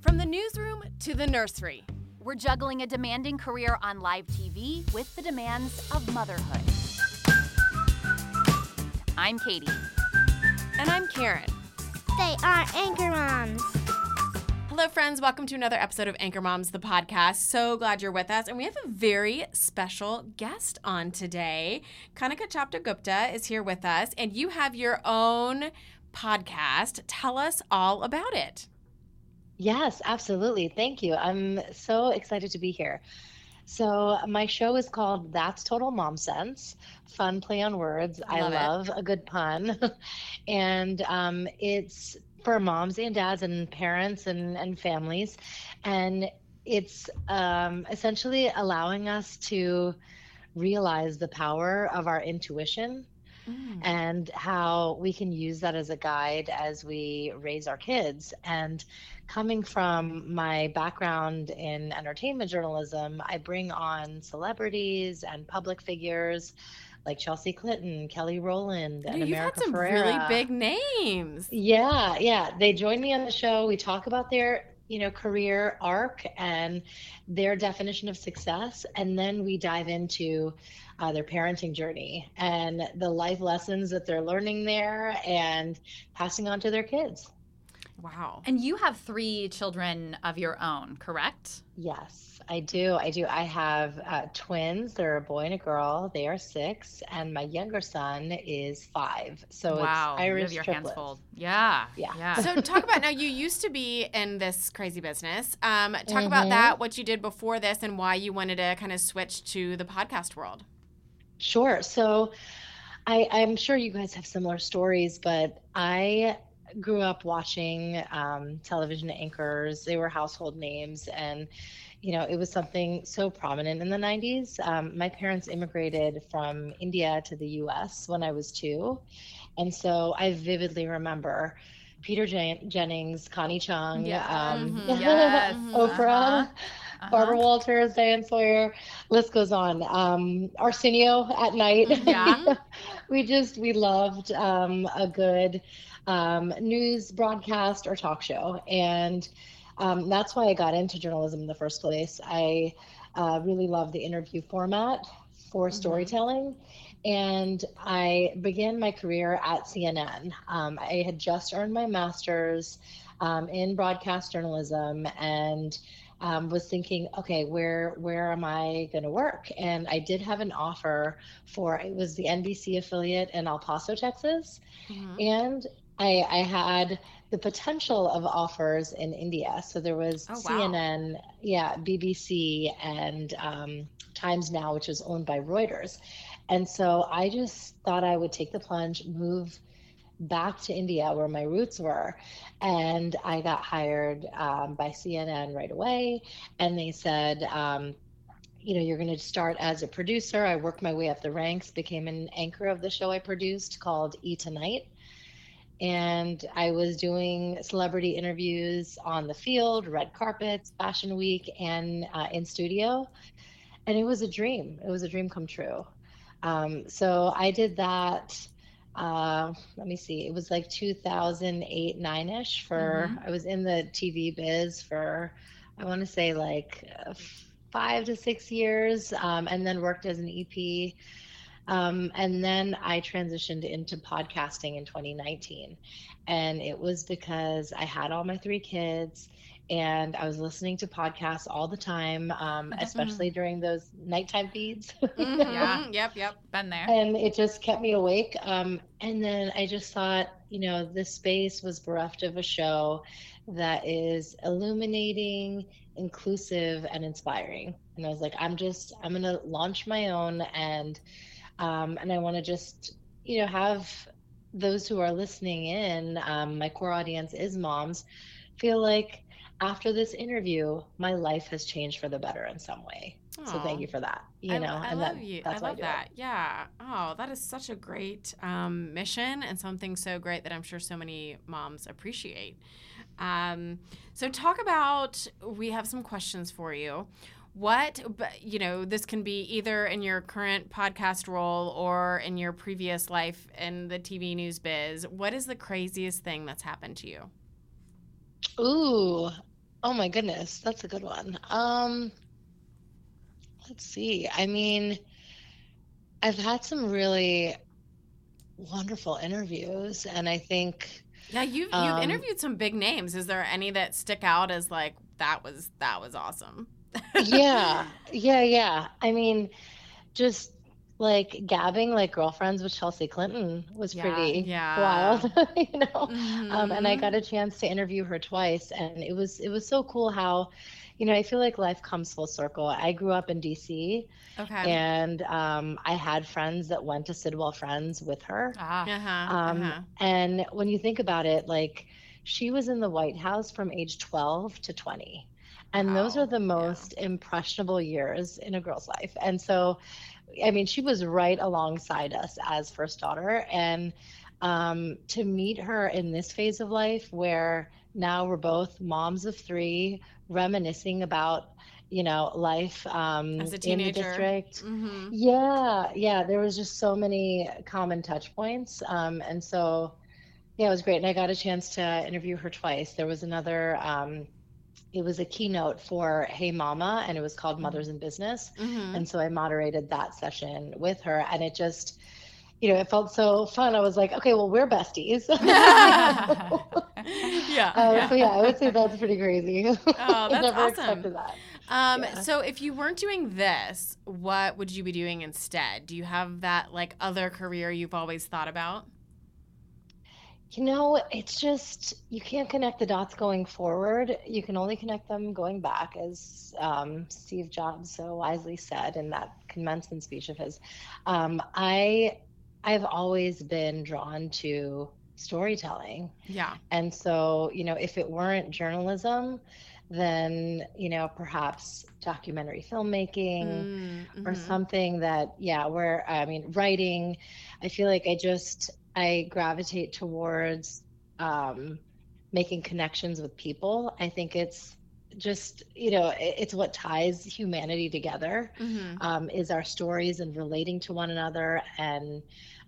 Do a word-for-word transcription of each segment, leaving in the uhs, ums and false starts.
From the newsroom to the nursery. We're juggling a demanding career on live T V with the demands of motherhood. I'm Katie. And I'm Karen. They are Anchor Moms. Hello, friends. Welcome to another episode of Anchor Moms, the podcast. So glad you're with us. And we have a very special guest on today. Kanika Chadda-Gupta is here with us. And you have your own podcast. Tell us all about it. Yes, absolutely. Thank you. I'm so excited to be here. So my show is called That's Total Mom Sense. Fun play on words. I love, I love a good pun. And um, it's for moms and dads and parents and, and families. And it's um, essentially allowing us to realize the power of our intuition. Mm. And how we can use that as a guide as we raise our kids. And coming from my background in entertainment journalism, I bring on celebrities and public figures like Chelsea Clinton, Kelly Rowland, and America Ferreira. You've had some really big names. Yeah, yeah. They join me on the show. We talk about their, you know, career arc and their definition of success. And then we dive into Uh, their parenting journey and the life lessons that they're learning there and passing on to their kids. Wow. And you have three children of your own, correct? Yes, I do. I do. I have uh, twins. They're a boy and a girl. They are six. And my younger son is five. So wow. It's Irish. You have your triplets. Hands full. Yeah. Yeah. yeah. So talk about now, you used to be in this crazy business. Um, talk mm-hmm. about that, what you did before this and why you wanted to kind of switch to the podcast world. Sure. So I, I'm sure you guys have similar stories, but I grew up watching um, television anchors. They were household names, and you know, it was something so prominent in the nineties. Um, my parents immigrated from India to the U S when I was two, and so I vividly remember Peter Jen- Jennings, Connie Chung, yeah. um, mm-hmm. yes. Oprah. Uh-huh. Barbara Walters, Diane Sawyer, list goes on. Um, Arsenio at night. Yeah. we just, we loved um, a good um, news broadcast or talk show. And um, that's why I got into journalism in the first place. I uh, really love the interview format for mm-hmm. storytelling. And I began my career at C N N. Um, I had just earned my master's um, in broadcast journalism and Um, was thinking, okay, where where am I going to work? And I did have an offer for, it was the N B C affiliate in El Paso, Texas. Mm-hmm. And I, I had the potential of offers in India. So there was oh, C N N, wow. yeah, B B C, and um, Times Now, which was owned by Reuters. And so I just thought I would take the plunge, move back to India where my roots were. And I got hired um, by C N N right away. And they said, um, you know, you're going to start as a producer. I worked my way up the ranks, became an anchor of the show I produced called E Tonight. And I was doing celebrity interviews on the field, red carpets, fashion week, and uh, in studio. And it was a dream. It was a dream come true. Um, so I did that. Uh, let me see. It was like two thousand eight, nine ish for, mm-hmm. I was in the T V biz for, I want to say like five to six years, um, and then worked as an E P. Um, and then I transitioned into podcasting in twenty nineteen. And it was because I had all my three kids and I was listening to podcasts all the time, um, mm-hmm. especially during those nighttime feeds. mm-hmm. Yeah, yep, yep, been there. And it just kept me awake. Um, and then I just thought, you know, this space was bereft of a show that is illuminating, inclusive, and inspiring. And I was like, I'm just, I'm going to launch my own, and um, and I want to just, you know, have those who are listening in, um, my core audience is moms, feel like after this interview, my life has changed for the better in some way. Aww. So thank you for that. You I, know, I and love that, you. That's I love I that. It. Yeah. Oh, that is such a great um, mission and something so great that I'm sure so many moms appreciate. Um, so talk about, we have some questions for you. What, you know, this can be either in your current podcast role or in your previous life in the T V news biz. What is the craziest thing that's happened to you? Ooh, oh my goodness, that's a good one. Um, let's see. I mean, I've had some really wonderful interviews, and I think yeah, you've you've um, interviewed some big names. Is there any that stick out as like that was that was awesome? yeah yeah yeah I mean, just like gabbing like Girlfriends with Chelsea Clinton was yeah, pretty yeah. wild. you know mm-hmm. um and I got a chance to interview her twice, and it was it was so cool how, you know, I feel like life comes full circle. I grew up in D C, okay, and um I had friends that went to Sidwell Friends with her. ah. uh-huh, um uh-huh. And when you think about it, like, she was in the White House from age twelve to twenty. And wow. those are the most yeah. impressionable years in a girl's life. And so, I mean, she was right alongside us as first daughter. And um, to meet her in this phase of life where now we're both moms of three, reminiscing about, you know, life um, as a teenager. In the district. Mm-hmm. Yeah, yeah. There was just so many common touch points. Um, and so, yeah, it was great. And I got a chance to interview her twice. There was another... Um, It was a keynote for Hey Mama, and it was called Mothers in Business. Mm-hmm. And so I moderated that session with her, and it just, you know, it felt so fun. I was like, okay, well, we're besties. yeah. Uh, yeah. So yeah, I would say that's pretty crazy. Oh, that's I never awesome. Expected that. Um, yeah. So if you weren't doing this, what would you be doing instead? Do you have that like other career you've always thought about? You know, it's just, you can't connect the dots going forward. You can only connect them going back, as um, Steve Jobs so wisely said in that commencement speech of his. Um, I, I've always been drawn to storytelling. Yeah. And so, you know, if it weren't journalism, then, you know, perhaps documentary filmmaking mm, mm-hmm. or something that, yeah, where, I mean, writing, I feel like I just... I gravitate towards um, making connections with people. I think it's just, you know, it's what ties humanity together, mm-hmm. um, is our stories and relating to one another and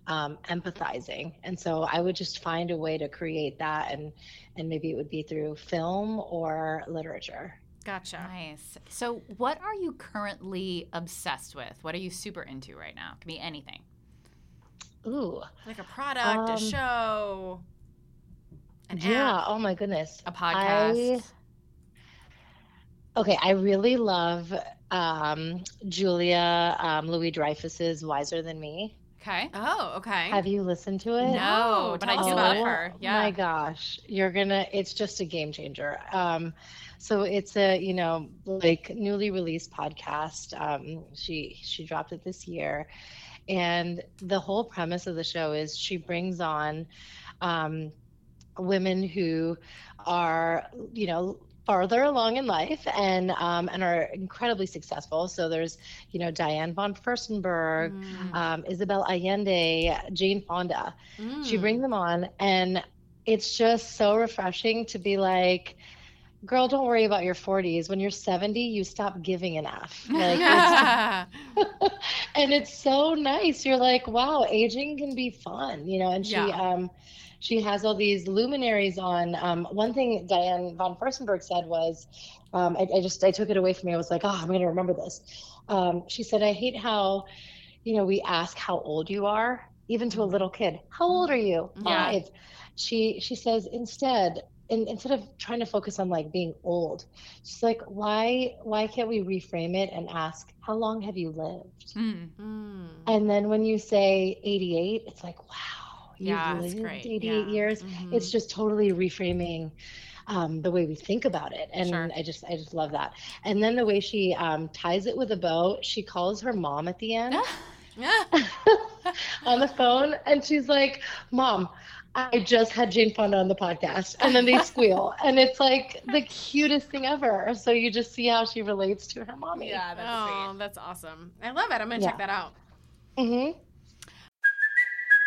um, empathizing. And so I would just find a way to create that, and, and maybe it would be through film or literature. Gotcha. Nice. So what are you currently obsessed with? What are you super into right now? It can be anything. Ooh. Like a product, um, a show, an yeah, app. Oh my goodness. A podcast. I, okay, I really love um, Julia um, Louis-Dreyfus's Wiser Than Me. Okay. Oh, okay. Have you listened to it? No, oh, but I do love her. Yeah. Oh my gosh. You're going to, it's just a game changer. Um, so it's a, you know, like newly released podcast. Um, she she dropped it this year. And the whole premise of the show is she brings on um, women who are, you know, farther along in life and um, and are incredibly successful. So there's, you know, Diane von Furstenberg, mm. um, Isabel Allende, Jane Fonda. Mm. She brings them on, and it's just so refreshing to be like, girl, don't worry about your forties. When you're seventy, you stop giving an F. Like, it's, and it's so nice. You're like, wow, aging can be fun, you know. And she, yeah. um, she has all these luminaries on. Um, one thing Diane von Furstenberg said was, um, I, I just I took it away from me. I was like, oh, I'm going to remember this. Um, she said, I hate how, you know, we ask how old you are, even to a little kid. How old are you? Yeah. Five. She she says instead. And instead of trying to focus on like being old, she's like, why, why can't we reframe it and ask, how long have you lived? Mm-hmm. And then when you say eighty-eight, it's like, wow, you've yeah, lived eighty-eight yeah. years. Mm-hmm. It's just totally reframing um, the way we think about it. And sure. I just, I just love that. And then the way she um, ties it with a bow, she calls her mom at the end on the phone. And she's like, Mom, I just had Jane Fonda on the podcast, and then they squeal, and it's like the cutest thing ever. So you just see how she relates to her mommy. Yeah, that's oh, sweet. That's awesome. I love it. I'm gonna yeah. check that out. Mm-hmm.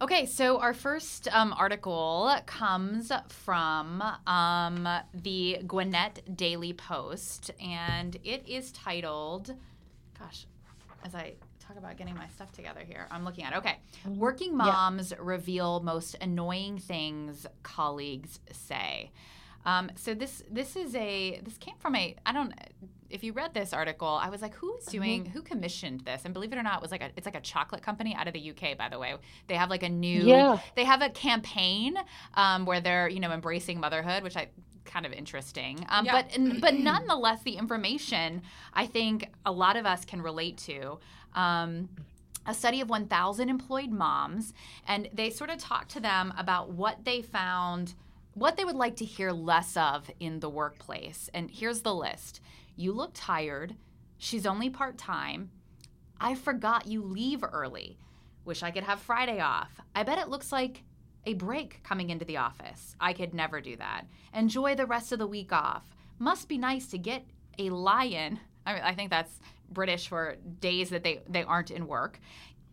Okay, so our first um, article comes from um, the Gwinnett Daily Post, and it is titled, gosh, as I talk about getting my stuff together here, I'm looking at it. Okay. Working moms yeah. reveal most annoying things colleagues say. Um, so this this is a this came from a I don't if you read this article I was like who is doing who commissioned this, and believe it or not it was like a, it's like a chocolate company out of the U K, by the way. They have like a new yeah. they have a campaign um, where they're, you know, embracing motherhood, which I kind of interesting um, yeah. but but nonetheless the information I think a lot of us can relate to. Um, a study of one thousand employed moms, and they sort of talked to them about what they found, what they would like to hear less of in the workplace. And here's the list. You look tired. She's only part-time. I forgot you leave early. Wish I could have Friday off. I bet it looks like a break coming into the office. I could never do that. Enjoy the rest of the week off. Must be nice to get a lie-in. I mean, I think that's British for days that they, they aren't in work.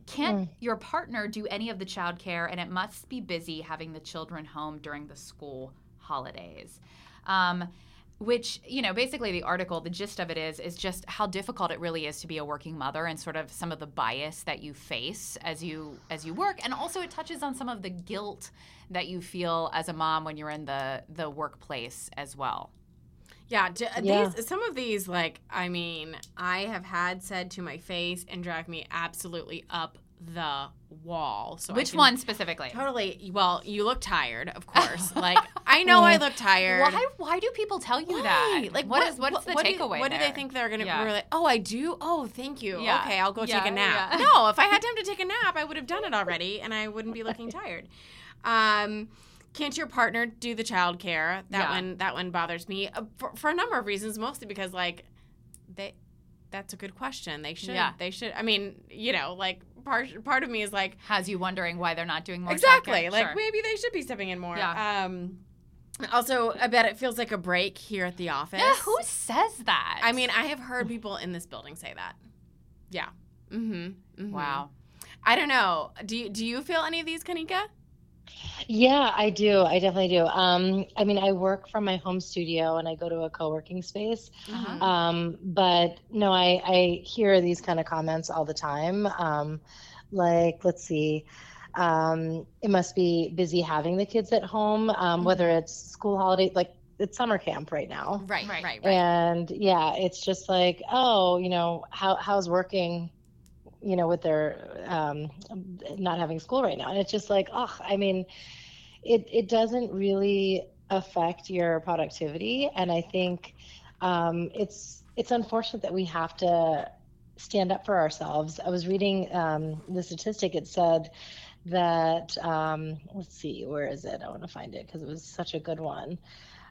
Can't your partner do any of the childcare, and it must be busy having the children home during the school holidays. Um, which, you know, basically the article, the gist of it is, is just how difficult it really is to be a working mother, and sort of some of the bias that you face as you as you work. And also it touches on some of the guilt that you feel as a mom when you're in the, the workplace as well. Yeah, d- yeah. These, some of these, like, I mean, I have had said to my face and drive me absolutely up the wall. So Which one specifically? Totally. Well, you look tired, of course. Like, I know I look tired. Why Why do people tell you why? that? Like, what, what is what's what, the what takeaway do, What there? do they think they're going to yeah. be like, oh, I do? Oh, thank you. Yeah. Okay, I'll go yeah, take a nap. Yeah. No, if I had time to take a nap, I would have done it already, and I wouldn't be looking tired. Um... Can't your partner do the childcare? That yeah. one, that one bothers me uh, for, for a number of reasons. Mostly because, like, they, that's a good question. They should. Yeah. They should. I mean, you know, like part part of me is like has you wondering why they're not doing more. Exactly. Childcare. Like sure. maybe they should be stepping in more. Yeah. Um, also, I bet it feels like a break here at the office. Yeah. Who says that? I mean, I have heard people in this building say that. Yeah. Mm-hmm. mm-hmm. Wow. I don't know. Do you, do you feel any of these, Kanika? Yeah, I do. I definitely do. Um, I mean, I work from my home studio and I go to a co-working space. Uh-huh. Um, but no, I, I hear these kind of comments all the time. Um, like, let's see, um, it must be busy having the kids at home, um, whether it's school holiday, like it's summer camp right now. Right, right, right. And yeah, it's just like, oh, you know, how how's working, you know, with their um, not having school right now. And it's just like, oh, I mean, it, it doesn't really affect your productivity. And I think um, it's it's unfortunate that we have to stand up for ourselves. I was reading um, the statistic. It said that, um, let's see, where is it? I want to find it because it was such a good one.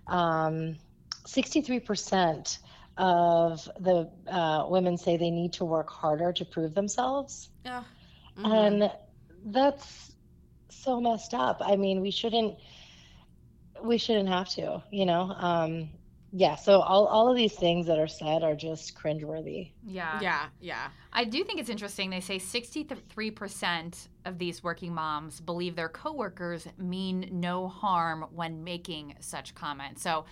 Um, sixty-three percent of the uh, women say they need to work harder to prove themselves. Yeah. Mm-hmm. And that's so messed up. I mean, we shouldn't, we shouldn't have to, you know? Um, yeah. So all, all of these things that are said are just cringeworthy. Yeah. Yeah. Yeah. I do think it's interesting. They say sixty-three percent of these working moms believe their coworkers mean no harm when making such comments. So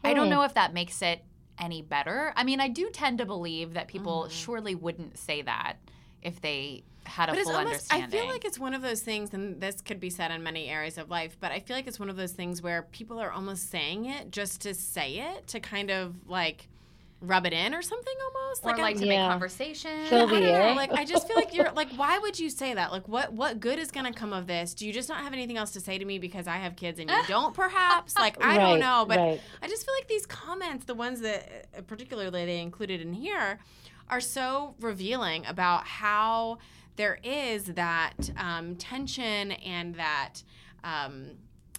hmm. I don't know if that makes it any better. I mean, I do tend to believe that people mm-hmm. surely wouldn't say that if they had a but full it's almost, understanding. I feel like it's one of those things, and this could be said in many areas of life, but I feel like it's one of those things where people are almost saying it just to say it, to kind of like rub it in or something almost? Or like, like to yeah. make conversation? Fill the air. Like, I just feel like you're, like, why would you say that? Like, what, what good is going to come of this? Do you just not have anything else to say to me because I have kids and you don't, perhaps? Like, I right, don't know. But right. I just feel like these comments, the ones that particularly they included in here, are so revealing about how there is that um, tension and that, um,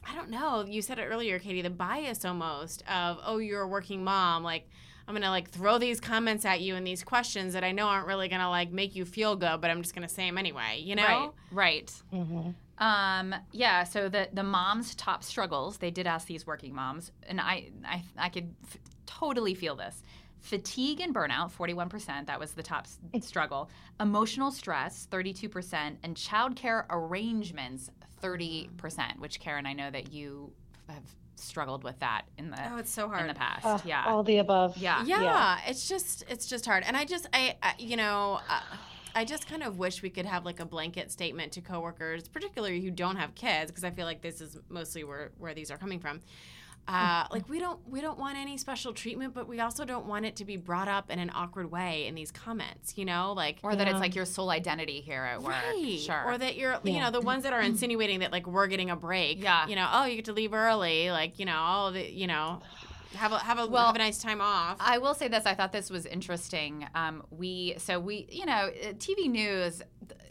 I don't know, you said it earlier, Katie, the bias almost of, oh, you're a working mom, like, I'm going to, like, throw these comments at you and these questions that I know aren't really going to, like, make you feel good, but I'm just going to say them anyway, you know? Right, right. Mm-hmm. Um, yeah, so the, the mom's top struggles, they did ask these working moms, and I, I, I could f- totally feel this. Fatigue and burnout, forty-one percent, that was the top s- struggle. Emotional stress, thirty-two percent, and childcare arrangements, thirty percent, which, Karen, I know that you have struggled with that in the oh, it's so hard in the past. Uh, yeah, all the above. Yeah. yeah, yeah. It's just it's just hard, and I just I, I you know uh, I just kind of wish we could have like a blanket statement to coworkers, particularly who don't have kids, because I feel like this is mostly where where these are coming from. Uh, like we don't we don't want any special treatment, but we also don't want it to be brought up in an awkward way in these comments, you know, like or that yeah. it's like your sole identity here at work, right. sure, or that you're yeah. you know the ones that are insinuating that like we're getting a break, yeah, you know, oh you get to leave early, like you know all the you know have a have a well, have a nice time off. I will say this, I thought this was interesting. Um, we so we you know T V news. Th-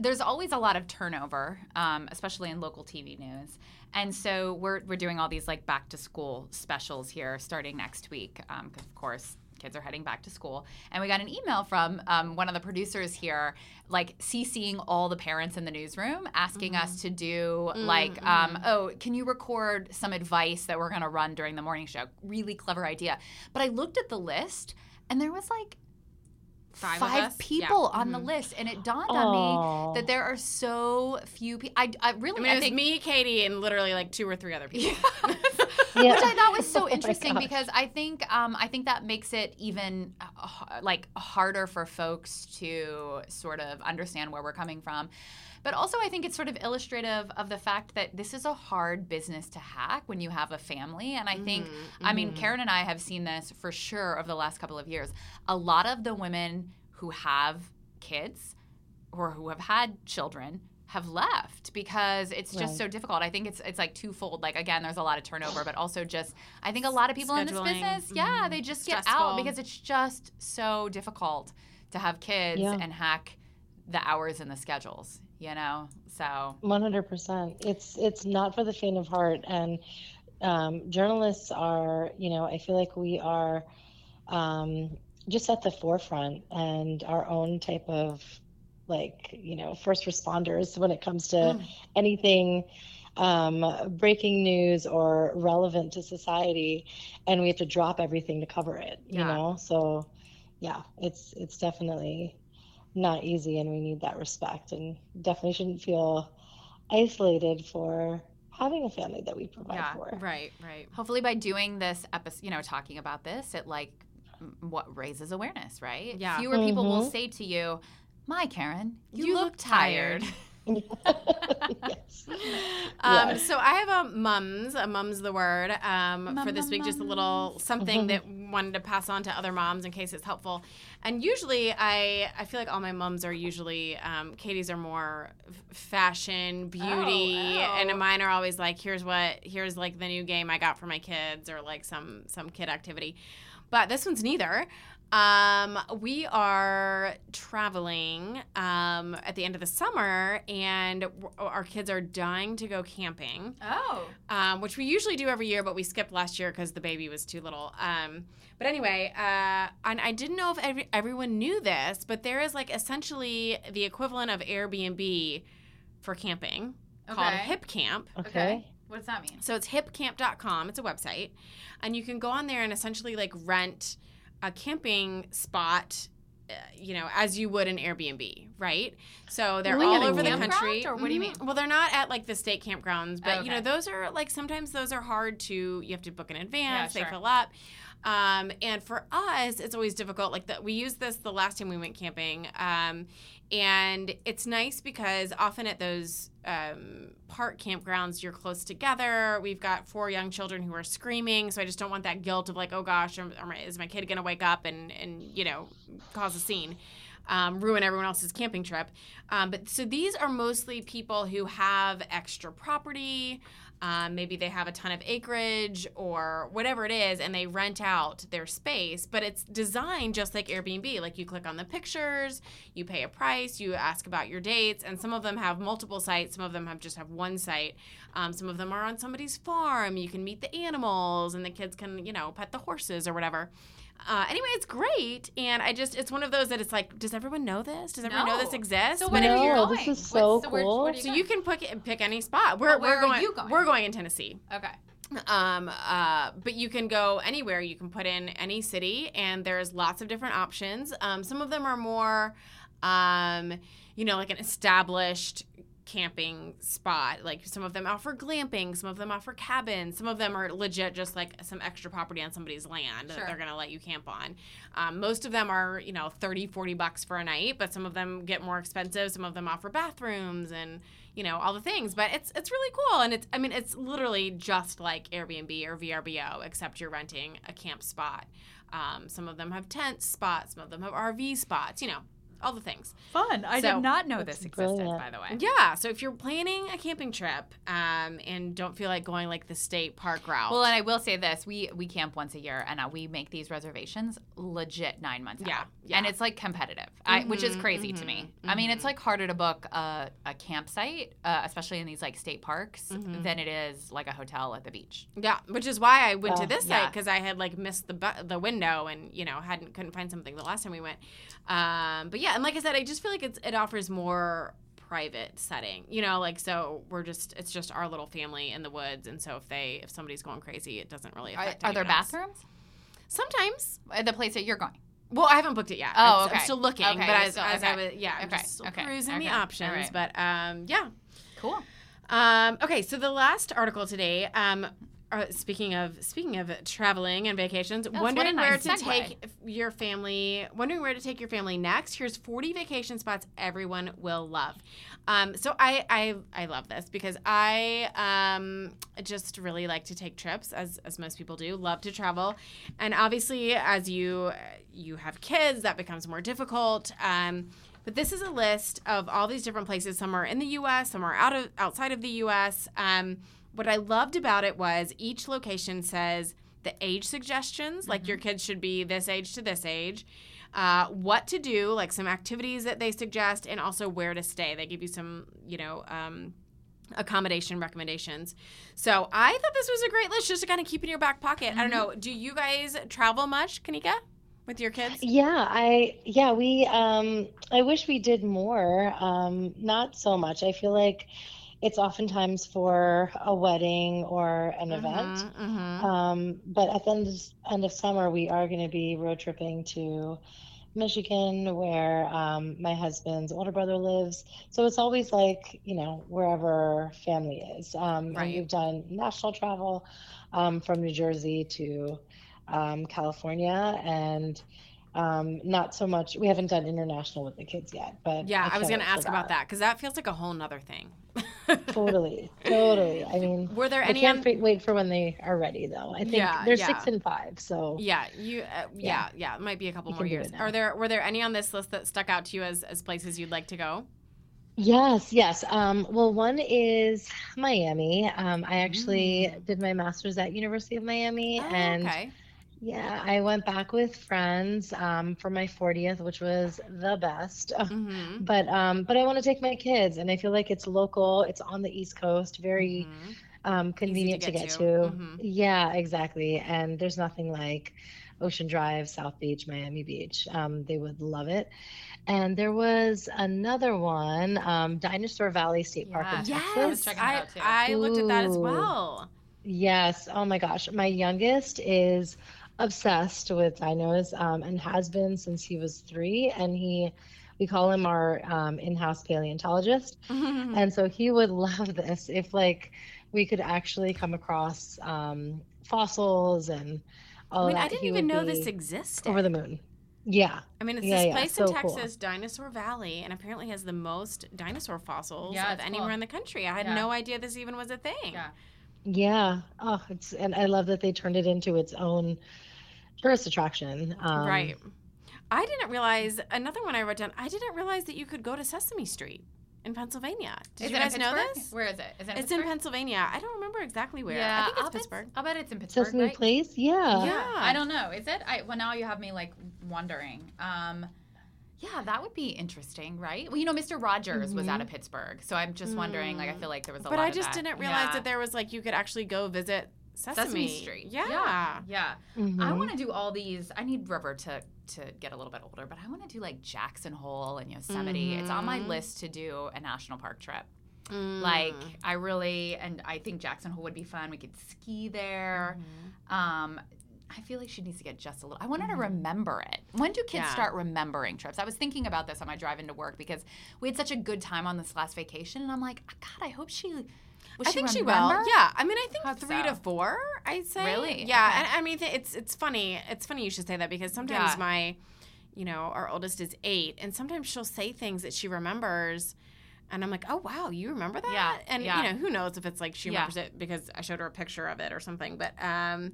There's always a lot of turnover, um, especially in local T V news. And so we're we're doing all these like back to school specials here starting next week. Um, 'cause of course, kids are heading back to school. And we got an email from um, one of the producers here, like CCing all the parents in the newsroom, asking mm-hmm. us to do mm-hmm. like, um, oh, can you record some advice that we're going to run during the morning show? Really clever idea. But I looked at the list and there was like, Five, Five people yeah. on mm-hmm. the list, and it dawned Aww. on me that there are so few people. I, I really, I mean, I it was think me, Katie, and literally like two or three other people, yeah. yeah. which I thought was so interesting oh because I think um, I think that makes it even uh, like harder for folks to sort of understand where we're coming from. But also, I think it's sort of illustrative of the fact that this is a hard business to hack when you have a family. And I think, mm-hmm. I mean, Karen and I have seen this for sure over the last couple of years. A lot of the women who have kids or who have had children have left because it's just right. so difficult. I think it's it's like twofold. Like, again, there's a lot of turnover, but also just I think a lot of people Scheduling. in this business, mm-hmm. yeah, they just Stressful. get out because it's just so difficult to have kids yeah. and hack the hours and the schedules. You know, so one hundred percent. It's it's not for the faint of heart, and um, journalists are. You know, I feel like we are um, just at the forefront, and our own type of like you know first responders when it comes to mm. anything um, breaking news or relevant to society, and we have to drop everything to cover it. Yeah. You know, so yeah, it's it's definitely. Not easy, and we need that respect, and definitely shouldn't feel isolated for having a family that we provide yeah, for. Right, right. Hopefully by doing this episode, you know, talking about this, it like what raises awareness, right? Yeah. Fewer mm-hmm. people will say to you, my Karen, you, you look, look tired. tired. yes. Um, yes. So I have a mums, a mum's the word um, mom, for this mom, week, mom. just a little something that wanted to pass on to other moms in case it's helpful. And usually I, I feel like all my mums are usually, um, Katie's are more f- fashion, beauty, oh, oh. and mine are always like, here's what, here's like the new game I got for my kids or like some, some kid activity. But this one's neither. Um, we are traveling um, at the end of the summer, and w- our kids are dying to go camping. Oh. Um, which we usually do every year, but we skipped last year because the baby was too little. Um, but anyway, uh, and I didn't know if every- everyone knew this, but there is like essentially the equivalent of Airbnb for camping okay. called Hip Camp. Okay. okay. What does that mean? So it's hip camp dot com. It's a website, and you can go on there and essentially like rent a camping spot, uh, you know, as you would an Airbnb, right? So they're like all over the country. Or what mm-hmm. do you mean? Well, they're not at like the state campgrounds, but oh, okay. you know, those are like sometimes those are hard to. You have to book in advance. Yeah, they sure. fill up. Um, and for us, it's always difficult. Like the, we used this the last time we went camping. Um, and it's nice because often at those um, park campgrounds, you're close together. We've got four young children who are screaming. So I just don't want that guilt of like, oh gosh, am, am, is my kid going to wake up and, and, you know, cause a scene? Um, ruin everyone else's camping trip. Um, but so these are mostly people who have extra property. Um, maybe they have a ton of acreage or whatever it is, and they rent out their space. But it's designed just like Airbnb. Like you click on the pictures, you pay a price, you ask about your dates. And some of them have multiple sites. Some of them have just have one site. Um, some of them are on somebody's farm. You can meet the animals, and the kids can, you know, pet the horses or whatever. Uh, anyway, it's great, and I just—it's one of those that it's like, does everyone know this? Does everyone no. know this exists? So where are you going? This is so What's, cool. So, where, where you so you can pick pick any spot. We're, where we're going, are you going? We're going in Tennessee. Okay. Um. Uh. But you can go anywhere. You can put in any city, and there's lots of different options. Um. Some of them are more, um, you know, like an established camping spot. Like some of them offer glamping, some of them offer cabins, some of them are legit just like some extra property on somebody's land sure. that they're gonna let you camp on. Um, most of them are, you know, thirty, forty bucks for a night, but some of them get more expensive. Some of them offer bathrooms and, you know, all the things, but it's it's really cool. And it's, I mean, it's literally just like Airbnb or V R B O, except you're renting a camp spot. Um, some of them have tent spots, some of them have R V spots, you know, all the things. Fun. I so, did not know this existed, brilliant. By the way. Yeah. So if you're planning a camping trip um, and don't feel like going like the state park route. Well, and I will say this. We we camp once a year, and uh, we make these reservations legit nine months yeah, out. Yeah. And it's like competitive, mm-hmm, I, which is crazy mm-hmm, to me. Mm-hmm. I mean, it's like harder to book a, a campsite, uh, especially in these like state parks, mm-hmm, than it is like a hotel at the beach. Yeah. Which is why I went uh, to this yeah. site because I had like missed the bu- the window and, you know, hadn't couldn't find something the last time we went. Um, but yeah. And like I said, I just feel like it's, it offers more private setting, you know, like, so we're just, it's just our little family in the woods. And so if they, if somebody's going crazy, it doesn't really affect anyone else. Are, are there bathrooms? Sometimes. The place that you're going. Well, I haven't booked it yet. Oh, okay. I'm still looking. Okay. But as, still, as okay. I was, yeah, I'm okay. just still okay. cruising okay. the options. Right. But um, yeah. Cool. Um, okay. So the last article today, um, Uh, speaking of speaking of traveling and vacations, That's wondering where nice to segue. take your family, wondering where to take your family next. Here's forty vacation spots everyone will love. Um, so I, I I love this because I um, just really like to take trips, as as most people do. Love to travel, and obviously as you you have kids, that becomes more difficult. Um, but this is a list of all these different places. Some are in the U S, some are out of outside of the U S. Um, What I loved about it was each location says the age suggestions, mm-hmm, like your kids should be this age to this age, uh, what to do, like some activities that they suggest, and also where to stay. They give you some, you know, um, accommodation recommendations. So I thought this was a great list just to kind of keep in your back pocket. Mm-hmm. I don't know. Do you guys travel much, Kanika, with your kids? Yeah, I yeah we um, I wish we did more. Um, not so much. I feel like it's oftentimes for a wedding or an uh-huh, event. Uh-huh. Um, but at the end of, end of summer, we are going to be road tripping to Michigan, where um, my husband's older brother lives. So it's always like, you know, wherever family is. Um, right. And we've done national travel um, from New Jersey to um, California, and Um, not so much. We haven't done international with the kids yet, but yeah, I, I was going to ask about that because that feels like a whole nother thing. Totally, totally. I mean, were there any? I can't un- wait for when they are ready, though. I think yeah, they're yeah. six and five, so yeah, you, uh, yeah, yeah, yeah. It might be a couple you more years. Are there were there any on this list that stuck out to you as as places you'd like to go? Yes, yes. Um, well, one is Miami. Um, I actually mm. did my master's at University of Miami, oh, and. Okay. Yeah, I went back with friends um, for my fortieth, which was the best. Mm-hmm. But um, but I want to take my kids, and I feel like it's local. It's on the East Coast, very mm-hmm. um, convenient to get, to get to. to. Mm-hmm. Yeah, exactly. And there's nothing like Ocean Drive, South Beach, Miami Beach. Um, they would love it. And there was another one, um, Dinosaur Valley State yeah. Park in Texas. Yes, I, I, I looked at that as well. Yes. Oh my gosh, my youngest is obsessed with dinos um, and has been since he was three, and he we call him our um, in-house paleontologist, mm-hmm. and so he would love this if like we could actually come across um, fossils and all I mean, that. I didn't even know this existed. Over the moon. Yeah. I mean, it's yeah, this yeah. place so in Texas, cool. Dinosaur Valley, and apparently has the most dinosaur fossils yeah, of anywhere cool. in the country. I had yeah. no idea this even was a thing. Yeah. Yeah. Oh, it's, and I love that they turned it into its own tourist attraction. Um, right. I didn't realize, another one I wrote down, I didn't realize that you could go to Sesame Street in Pennsylvania. Did is you guys know this? Where is it? Is it in it's in Pennsylvania. I don't remember exactly where. Yeah, I think it's I'll Pittsburgh. Bet, I'll bet it's in Pittsburgh, Sesame right? Place? Yeah. Yeah. I don't know. Is it? I, well, now you have me, like, wondering. Um, yeah, that would be interesting, right? Well, you know, Mister Rogers mm-hmm. was out of Pittsburgh, so I'm just mm-hmm. wondering, like, I feel like there was a but lot I of But I just that. didn't realize yeah. that there was, like, you could actually go visit Sesame, Sesame Street. Yeah. Yeah. yeah. Mm-hmm. I want to do all these. I need rubber to... to get a little bit older, but I want to do like Jackson Hole and Yosemite. Mm-hmm. It's on my list to do a national park trip. Mm. Like I really, and I think Jackson Hole would be fun. We could ski there. Mm-hmm. Um, I feel like she needs to get just a little. I want her mm-hmm. to remember it. When do kids yeah. start remembering trips? I was thinking about this on my drive into work because we had such a good time on this last vacation, and I'm like, God, I hope she. Will I she think remember? she will. Yeah. I mean, I think Hope three so. to four, I'd say. Really? Yeah. Okay. And I mean, it's it's funny. It's funny you should say that because sometimes yeah. my, you know, our oldest is eight, and sometimes she'll say things that she remembers, and I'm like, oh, wow, you remember that? Yeah. And, yeah. you know, who knows if it's like she remembers yeah. it because I showed her a picture of it or something. But, um,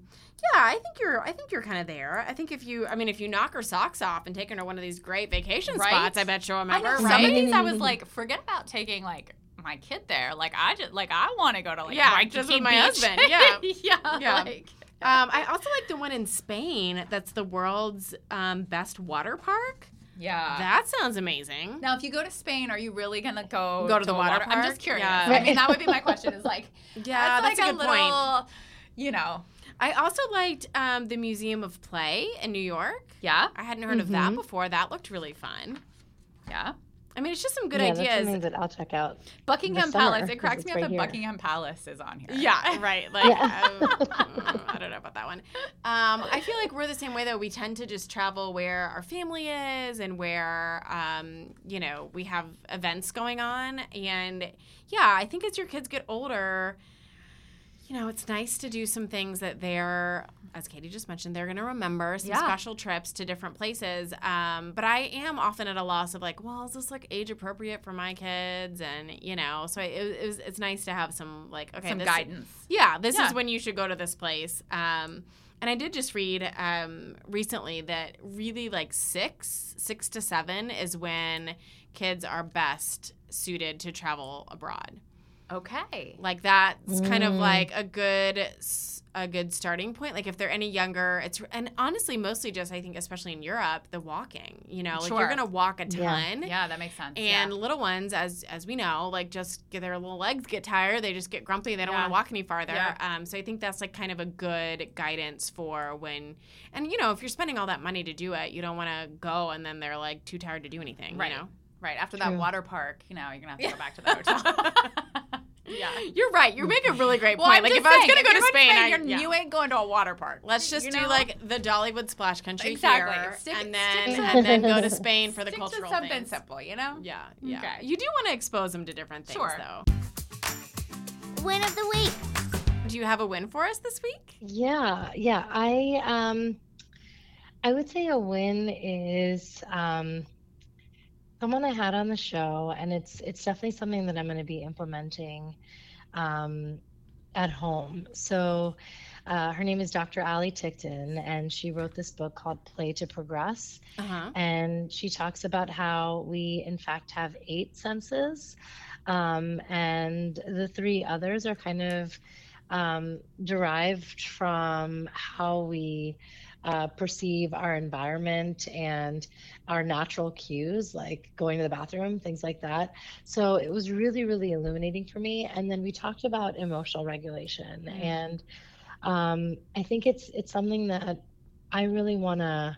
yeah, I think you're I think you're kind of there. I think if you, I mean, if you knock her socks off and take her to one of these great vacation right? spots, I bet she'll remember, I know, right? Some of these I was like, forget about taking, like, my kid there, like I just like I want to go to like yeah, Waikiki just with my Beach. husband, yeah, yeah, yeah. Like, um, I also like the one in Spain that's the world's um, best water park. Yeah, that sounds amazing. Now, if you go to Spain, are you really gonna go go to, to the water, water park? I'm just curious. Yeah. I mean, that would be my question. Is like, yeah, that's, that's like a good a little, point. You know. I also liked um, the Museum of Play in New York. Yeah, I hadn't heard mm-hmm. of that before. That looked really fun. Yeah. I mean, it's just some good yeah, ideas. Yeah, that's something that I'll check out. Buckingham Palace. It cracks me up right that here. Buckingham Palace is on here. Yeah, right. Like, yeah. I, I don't know about that one. Um, I feel like we're the same way, though. We tend to just travel where our family is and where, um, you know, we have events going on. And, yeah, I think as your kids get older, you know, it's nice to do some things that they're, as Katie just mentioned, they're going to remember some yeah. special trips to different places. Um, but I am often at a loss of like, well, is this like age appropriate for my kids? And, you know, so it, it was, it's nice to have some like, okay. Some this, guidance. Yeah. This yeah. is when you should go to this place. Um, and I did just read um, recently that really like six, six to seven is when kids are best suited to travel abroad. Okay. Like that's mm. kind of like a good a good starting point. Like if they're any younger, it's and honestly mostly just I think especially in Europe, the walking, you know, like sure. you're going to walk a ton. Yeah. yeah, that makes sense. And yeah. little ones as as we know, like just get their little legs get tired, they just get grumpy, they don't yeah. want to walk any farther. Yeah. Um so I think that's like kind of a good guidance for when and you know, if you're spending all that money to do it, you don't want to go and then they're like too tired to do anything, right. you know. Right. After True. that water park, you know, you're going to have to yeah. go back to the hotel. Yeah, you're right. You make a really great point. Well, like if saying, I was gonna go to Spain, Spain I, you're, yeah. you ain't going to a water park. Let's just you do know? like the Dollywood splash country exactly. here, stick, and then stick and then go to Spain for the stick cultural to something things. Simple, you know? Yeah, yeah. Okay. You do want to expose them to different things, sure. though. Win of the week. Do you have a win for us this week? Yeah, yeah. I um, I would say a win is um. Someone I had on the show, and it's it's definitely something that I'm going to be implementing um, at home. So uh, her name is Doctor Ali Tickton, and she wrote this book called Play to Progress. Uh-huh. And she talks about how we, in fact, have eight senses, um, and the three others are kind of um, derived from how we Uh, perceive our environment and our natural cues, like going to the bathroom, things like that. So it was really, really illuminating for me. And then we talked about emotional regulation. Mm-hmm. And um, I think it's it's something that I really want to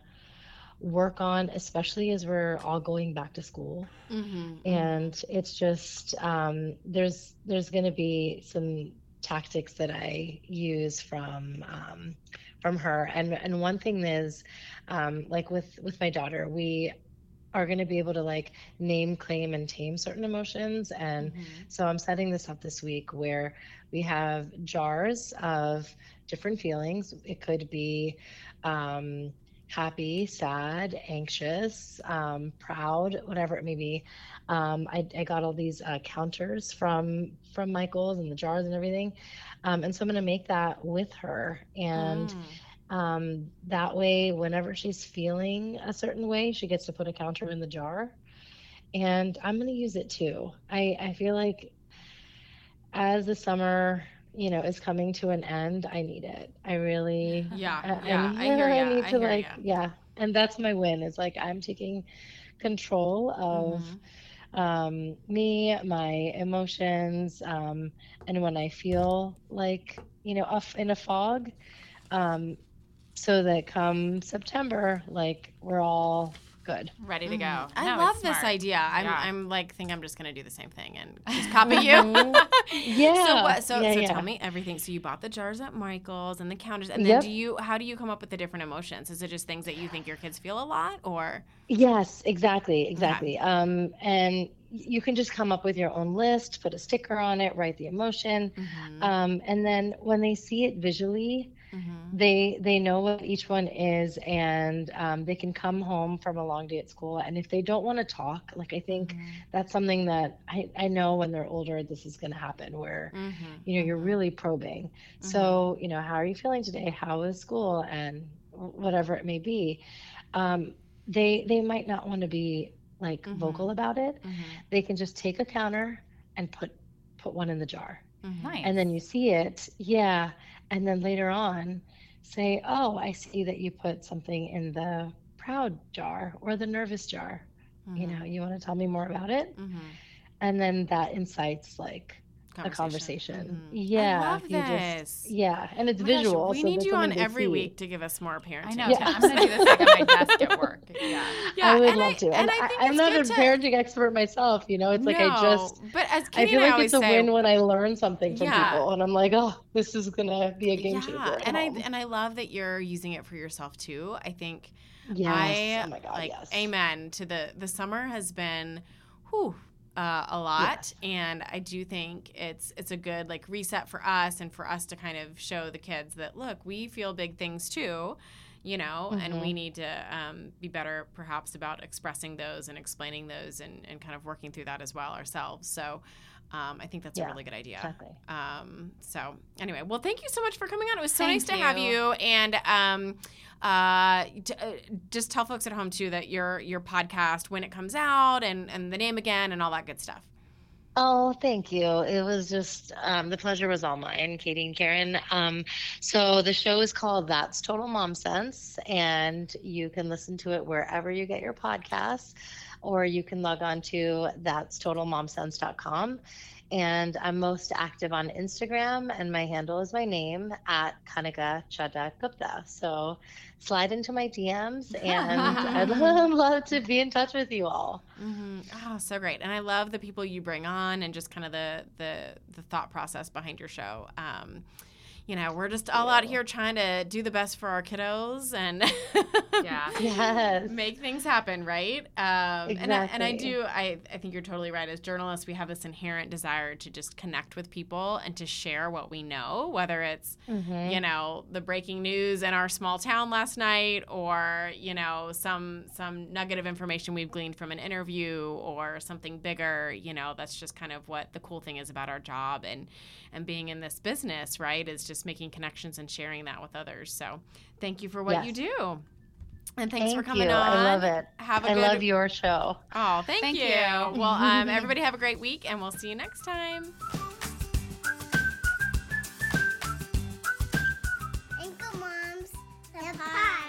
work on, especially as we're all going back to school. Mm-hmm. And it's just, um, there's, there's going to be some tactics that I use from um, from her. And and one thing is, um, like with, with my daughter, we are going to be able to like name, claim, and tame certain emotions. And mm-hmm. so I'm setting this up this week where we have jars of different feelings. It could be um, happy, sad, anxious, um, proud, whatever it may be. Um, I, I got all these uh, counters from from Michael's and the jars and everything. Um, and so I'm going to make that with her. And mm. Um, that way, whenever she's feeling a certain way, she gets to put a counter in the jar, and I'm going to use it too. I, I feel like as the summer, you know, is coming to an end, I need it. I really, yeah, I, yeah, I, I hear I need ya. to I like, ya. yeah. And that's my win. It's like, I'm taking control of, mm-hmm. um, me, my emotions. Um, and when I feel like, you know, off in a fog, um, so that come September, like we're all good, ready to go. Mm-hmm. I no, love this idea. I'm, yeah. I'm like, think I'm just gonna do the same thing and just copy you. yeah. So what? So, yeah, so yeah. tell me everything. So you bought the jars at Michael's and the counters, and then yep. do you? How do you come up with the different emotions? Is it just things that you think your kids feel a lot, or? Yes, exactly, exactly. Okay. Um, and you can just come up with your own list, put a sticker on it, write the emotion, mm-hmm. um, and then when they see it visually. Mm-hmm. They they know what each one is, and um, they can come home from a long day at school. And if they don't want to talk, like I think mm-hmm. that's something that I, I know when they're older, this is going to happen where, mm-hmm. you know, you're really probing. Mm-hmm. So, you know, how are you feeling today? How was school? And whatever it may be, um, they they might not want to be like mm-hmm. vocal about it. Mm-hmm. They can just take a counter and put put one in the jar. Mm-hmm. Nice. And then you see it. Yeah. And then later on say, oh, I see that you put something in the proud jar or the nervous jar. Mm-hmm. You know, you want to tell me more about it? Mm-hmm. And then that incites like conversation. a conversation. Mm-hmm. Yeah. I love this. Just, yeah. And it's oh visual. Gosh, we so need you on every see. week to give us more parenting. I know. Yeah. I'm going to do this like on my desk at work. Yeah. yeah. I would and love I, to. And, and I think I, I'm not a to... parenting expert myself. You know, it's like no, I just, but as Katie I feel like I it's a say, win when I learn something from yeah. people. And I'm like, oh, this is going to be a game yeah. changer. And home. I and I love that you're using it for yourself too. I think yes. I, oh my God, like, yes. amen to the, the summer has been, whew, Uh, a lot, yeah. and I do think it's it's a good like reset for us and for us to kind of show the kids that look, we feel big things too, you know, mm-hmm. and we need to um, be better perhaps about expressing those and explaining those and, and kind of working through that as well ourselves. So um, I think that's yeah, a really good idea. Exactly. Um, so anyway, well, thank you so much for coming on. It was so thank nice you. to have you, and um, uh, t- uh, just tell folks at home too that your your podcast, when it comes out, and and the name again, and all that good stuff. Oh, thank you. It was just, um, the pleasure was all mine, Katie and Karen. Um, so the show is called That's Total Mom Sense, and you can listen to it wherever you get your podcasts, or you can log on to that's total mom sense dot com. And I'm most active on Instagram, and my handle is my name, at Kanika Chadda-Gupta. So slide into my D Ms, and I'd love to be in touch with you all. Mm-hmm. Oh, so great. And I love the people you bring on and just kind of the the, the thought process behind your show. Um, you know, we're just all yeah. out here trying to do the best for our kiddos and yeah. yes. make things happen, right? Um, exactly. And I, and I do, I, I think you're totally right. As journalists, we have this inherent desire to just connect with people and to share what we know, whether it's, mm-hmm. you know, the breaking news in our small town last night or, you know, some some nugget of information we've gleaned from an interview or something bigger. You know, that's just kind of what the cool thing is about our job and, and being in this business, right, is just just making connections and sharing that with others. So thank you for what yes. you do. And thanks thank for coming you. on. I love it. Have a I good... love your show. Oh, thank, thank you. you. Well, um, everybody have a great week, and we'll see you next time. Uncle Mom's the podcast.